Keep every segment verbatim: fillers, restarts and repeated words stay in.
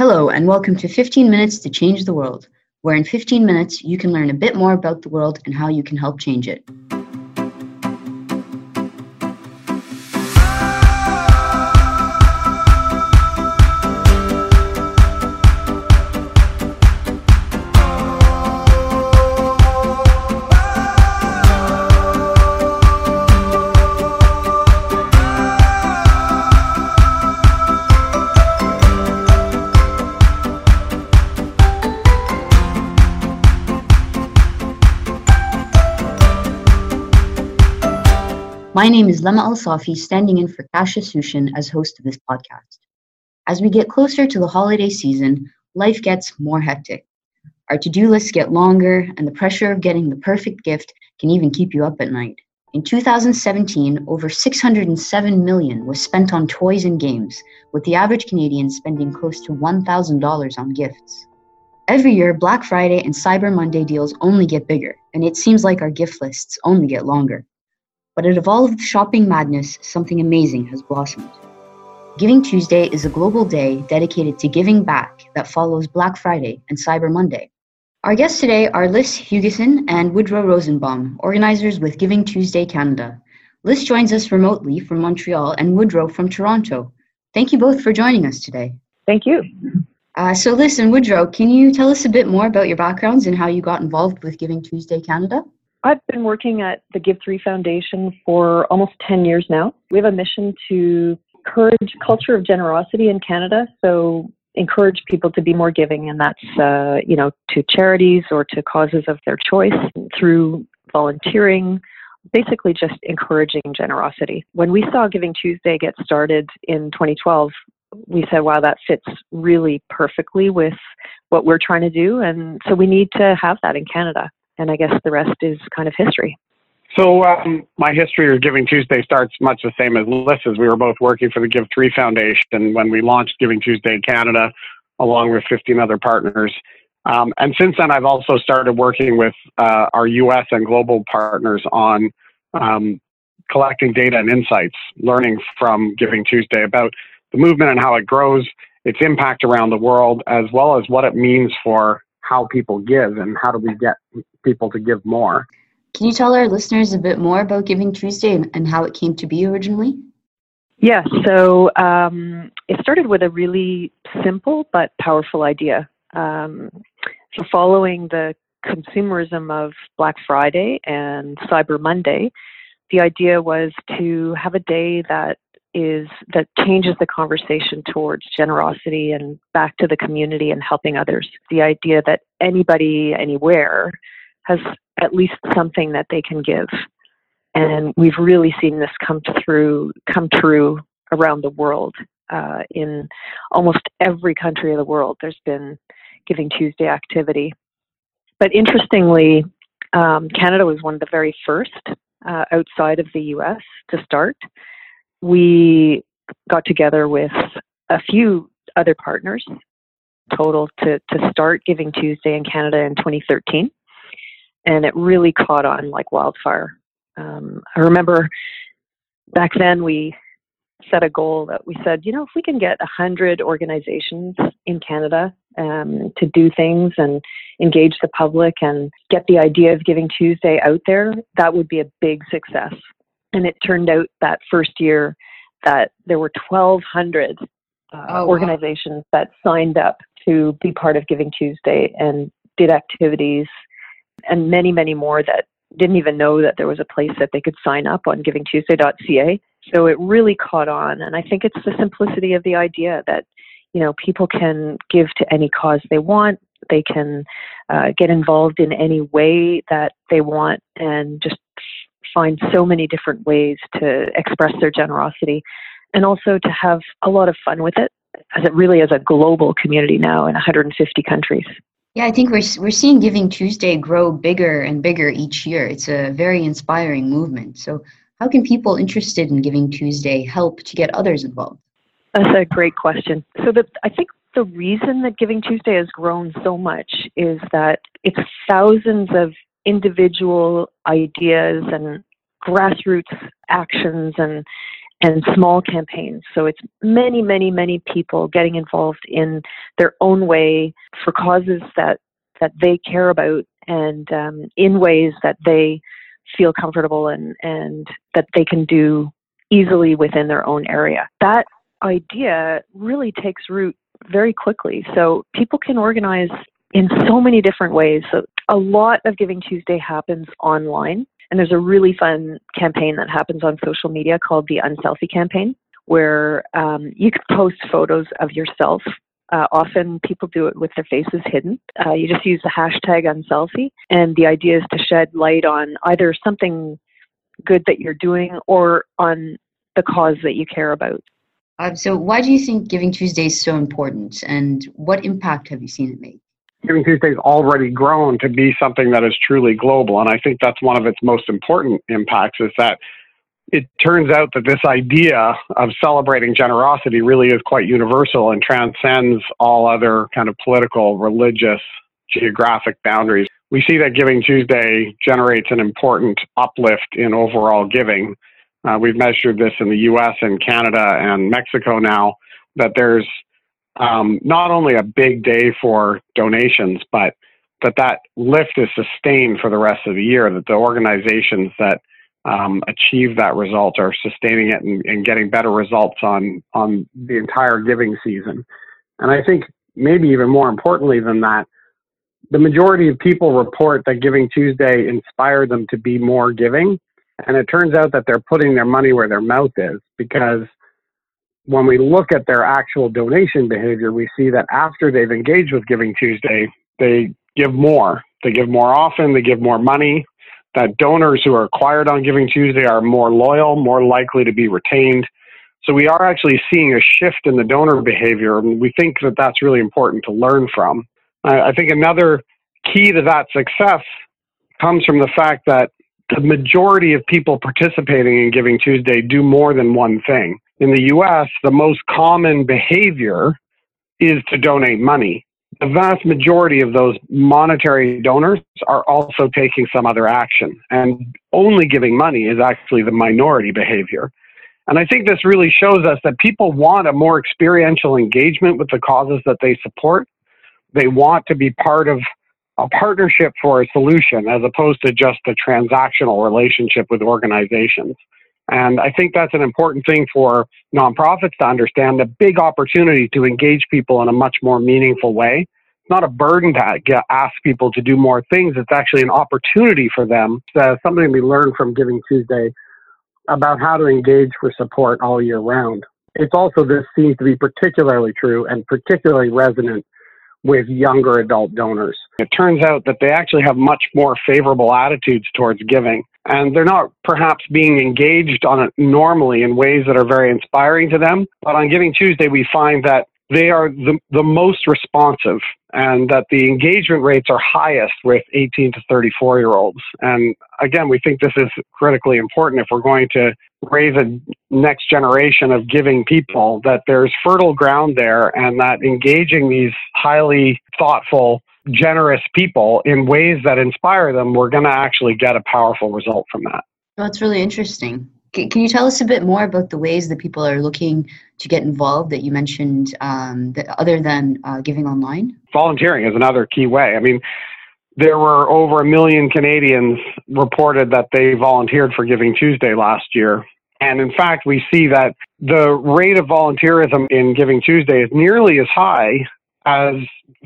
Hello, and welcome to fifteen minutes to Change the World, where in fifteen minutes you can learn a bit more about the world and how you can help change it. My name is Lama Al-Safi, standing in for Kasha Sushin as host of this podcast. As we get closer to the holiday season, life gets more hectic. Our to-do lists get longer, and the pressure of getting the perfect gift can even keep you up at night. In two thousand seventeen, over six hundred seven million dollars was spent on toys and games, with the average Canadian spending close to one thousand dollars on gifts. Every year, Black Friday and Cyber Monday deals only get bigger, and it seems like our gift lists only get longer. But out of all of the shopping madness, something amazing has blossomed. Giving Tuesday is a global day dedicated to giving back that follows Black Friday and Cyber Monday. Our guests today are Liz Hugesson and Woodrow Rosenbaum, organizers with Giving Tuesday Canada. Liz joins us remotely from Montreal and Woodrow from Toronto. Thank you both for joining us today. Thank you. Uh, so Liz and Woodrow, can you tell us a bit more about your backgrounds and how you got involved with Giving Tuesday Canada? I've been working at the Give three Foundation for almost ten years now. We have a mission to encourage culture of generosity in Canada, so encourage people to be more giving, and that's, uh, you know, to charities or to causes of their choice through volunteering, basically just encouraging generosity. When we saw Giving Tuesday get started in twenty twelve, we said, wow, that fits really perfectly with what we're trying to do, and so we need to have that in Canada. And I guess the rest is kind of history. So um, my history of Giving Tuesday starts much the same as Liz's. We were both working for the Give three Foundation when we launched Giving Tuesday Canada, along with fifteen other partners. Um, and since then, I've also started working with uh, our U S and global partners on um, collecting data and insights, learning from Giving Tuesday about the movement and how it grows, its impact around the world, as well as what it means for how people give and how do we get people to give more. Can you tell our listeners a bit more about Giving Tuesday and, and how it came to be originally? Yeah, so um, it started with a really simple but powerful idea. Um, so following the consumerism of Black Friday and Cyber Monday, the idea was to have a day that is that changes the conversation towards generosity and back to the community and helping others. The idea that anybody, anywhere, has at least something that they can give. And we've really seen this come through, come true around the world. Uh, in almost every country of the world, there's been Giving Tuesday activity. But interestingly, um, Canada was one of the very first uh, outside of the U S to start. We got together with a few other partners total to, to start Giving Tuesday in Canada in twenty thirteen. And it really caught on like wildfire. Um, I remember back then we set a goal that we said, you know, if we can get one hundred organizations in Canada um, to do things and engage the public and get the idea of Giving Tuesday out there, that would be a big success. And it turned out that first year that there were twelve hundred uh, oh, organizations wow. that signed up to be part of Giving Tuesday and did activities, and many, many more that didn't even know that there was a place that they could sign up on giving tuesday dot c a. So it really caught on. And I think it's the simplicity of the idea that, you know, people can give to any cause they want. They can uh, get involved in any way that they want and just find so many different ways to express their generosity, and also to have a lot of fun with it, as it really is a global community now in one hundred fifty countries. Yeah, I think we're we're seeing Giving Tuesday grow bigger and bigger each year. It's a very inspiring movement. So how can people interested in Giving Tuesday help to get others involved? That's a great question. So the, I think the reason that Giving Tuesday has grown so much is that it's thousands of individual ideas and grassroots actions and and small campaigns. So it's many, many, many people getting involved in their own way for causes that, that they care about, and um, in ways that they feel comfortable and, and that they can do easily within their own area. That idea really takes root very quickly. So people can organize in so many different ways. So a lot of Giving Tuesday happens online. And there's a really fun campaign that happens on social media called the Unselfie Campaign, where um, you can post photos of yourself. Uh, often people do it with their faces hidden. Uh, you just use the hashtag Unselfie. And the idea is to shed light on either something good that you're doing or on the cause that you care about. Um, so why do you think Giving Tuesday is so important, and what impact have you seen it make? Giving Tuesday's already grown to be something that is truly global, and I think that's one of its most important impacts, is that it turns out that this idea of celebrating generosity really is quite universal and transcends all other kind of political, religious, geographic boundaries. We see that Giving Tuesday generates an important uplift in overall giving. Uh, we've measured this in the U S and Canada and Mexico now, that there's Um, not only a big day for donations, but that that lift is sustained for the rest of the year, that the organizations that um, achieve that result are sustaining it and, and getting better results on, on the entire giving season. And I think maybe even more importantly than that, the majority of people report that Giving Tuesday inspired them to be more giving. And it turns out that they're putting their money where their mouth is, because when we look at their actual donation behavior, we see that after they've engaged with Giving Tuesday, they give more. They give more often, they give more money, that donors who are acquired on Giving Tuesday are more loyal, more likely to be retained. So we are actually seeing a shift in the donor behavior, and we think that that's really important to learn from. I think another key to that success comes from the fact that the majority of people participating in Giving Tuesday do more than one thing. In the U S, the most common behavior is to donate money. The vast majority of those monetary donors are also taking some other action, and only giving money is actually the minority behavior. And I think this really shows us that people want a more experiential engagement with the causes that they support. They want to be part of a partnership for a solution, as opposed to just a transactional relationship with organizations. And I think that's an important thing for nonprofits to understand, the big opportunity to engage people in a much more meaningful way. It's not a burden to ask people to do more things. It's actually an opportunity for them. So something we learned from Giving Tuesday about how to engage for support all year round. It's also, this seems to be particularly true and particularly resonant with younger adult donors. It turns out that they actually have much more favorable attitudes towards giving. And they're not perhaps being engaged on it normally in ways that are very inspiring to them. But on Giving Tuesday, we find that they are the, the most responsive, and that the engagement rates are highest with eighteen to thirty-four-year-olds. And again, we think this is critically important if we're going to raise a next generation of giving people, that there's fertile ground there, and that engaging these highly thoughtful, generous people in ways that inspire them, we're going to actually get a powerful result from that. Well, that's really interesting. Can you tell us a bit more about the ways that people are looking to get involved that you mentioned, um, that other than uh, giving online? Volunteering is another key way. I mean, there were over a million Canadians reported that they volunteered for Giving Tuesday last year. And in fact, we see that the rate of volunteerism in Giving Tuesday is nearly as high as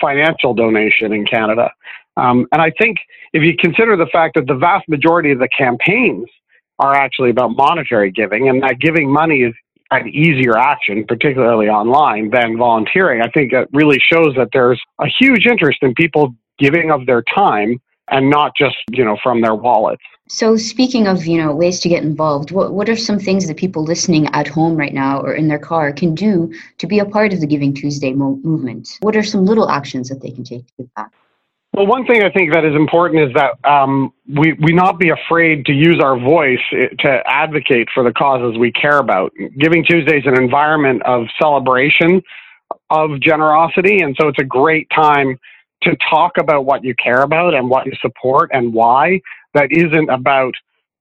financial donation in Canada. Um, and I think if you consider the fact that the vast majority of the campaigns are actually about monetary giving, and that giving money is an easier action, particularly online, than volunteering, I think it really shows that there's a huge interest in people giving of their time and not just, you know, from their wallets. So speaking of, you know, ways to get involved, what, what are some things that people listening at home right now or in their car can do to be a part of the Giving Tuesday mo- movement? What are some little actions that they can take to give back? Well, one thing I think that is important is that um, we, we not be afraid to use our voice to advocate for the causes we care about. Giving Tuesday is an environment of celebration, of generosity, and so it's a great time to talk about what you care about and what you support and why. That isn't about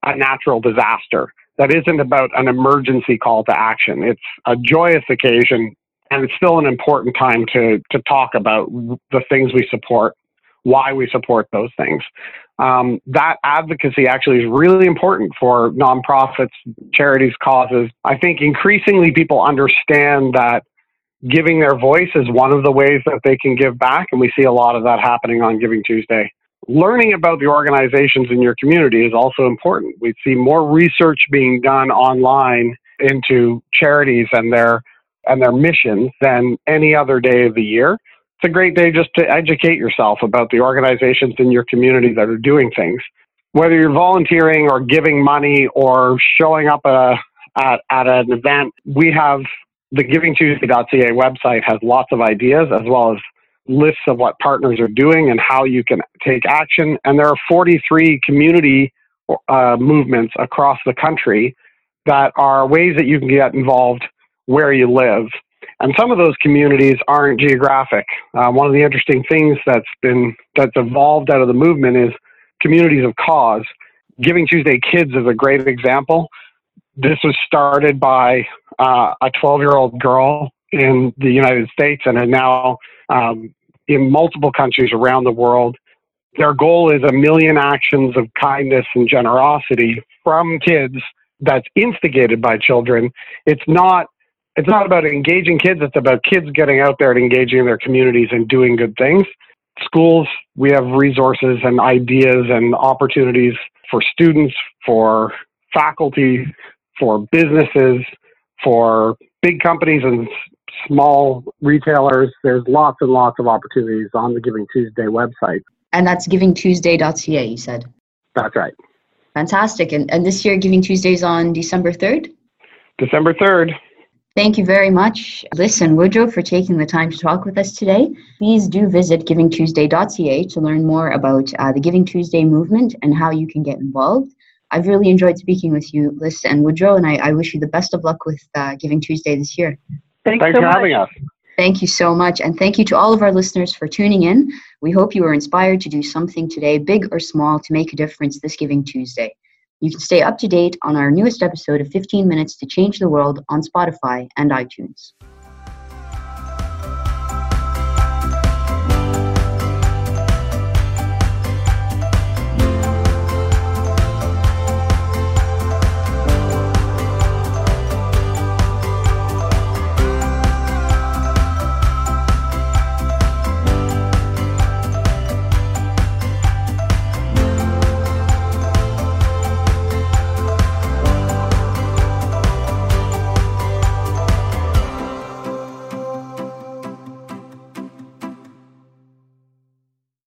a natural disaster. that isn't about an emergency call to action. It's a joyous occasion, and it's still an important time to to talk about the things we support, why we support those things. Um, that advocacy actually is really important for nonprofits, charities, causes. I think increasingly people understand that giving their voice is one of the ways that they can give back, and we see a lot of that happening on Giving Tuesday. Learning about the organizations in your community is also important. We see more research being done online into charities and their and their missions than any other day of the year. It's a great day just to educate yourself about the organizations in your community that are doing things. Whether you're volunteering or giving money or showing up at, a, at, at an event, we have the giving tuesday dot c a website has lots of ideas as well as lists of what partners are doing and how you can take action. And there are forty-three community uh, movements across the country that are ways that you can get involved where you live. And some of those communities aren't geographic. Uh, one of the interesting things that's been that's evolved out of the movement is communities of cause. Giving Tuesday Kids is a great example. This was started by uh, a twelve-year-old girl in the United States and are now um, in multiple countries around the world. Their goal is a million actions of kindness and generosity from kids that's instigated by children. It's not It's not about engaging kids. It's about kids getting out there and engaging their communities and doing good things. Schools, we have resources and ideas and opportunities for students, for faculty, for businesses, for big companies and small retailers. There's lots and lots of opportunities on the Giving Tuesday website. And that's giving tuesday dot c a, you said? That's right. Fantastic. And, and this year, Giving Tuesday is on December third? December third. Thank you very much, Liz and Woodrow, for taking the time to talk with us today. Please do visit giving tuesday dot c a to learn more about uh, the Giving Tuesday movement and how you can get involved. I've really enjoyed speaking with you, Liz and Woodrow, and I, I wish you the best of luck with uh, Giving Tuesday this year. Thanks, Thanks so for much. having us. Thank you so much, and thank you to all of our listeners for tuning in. We hope you were inspired to do something today, big or small, to make a difference this Giving Tuesday. You can stay up to date on our newest episode of fifteen minutes to Change the World on Spotify and iTunes.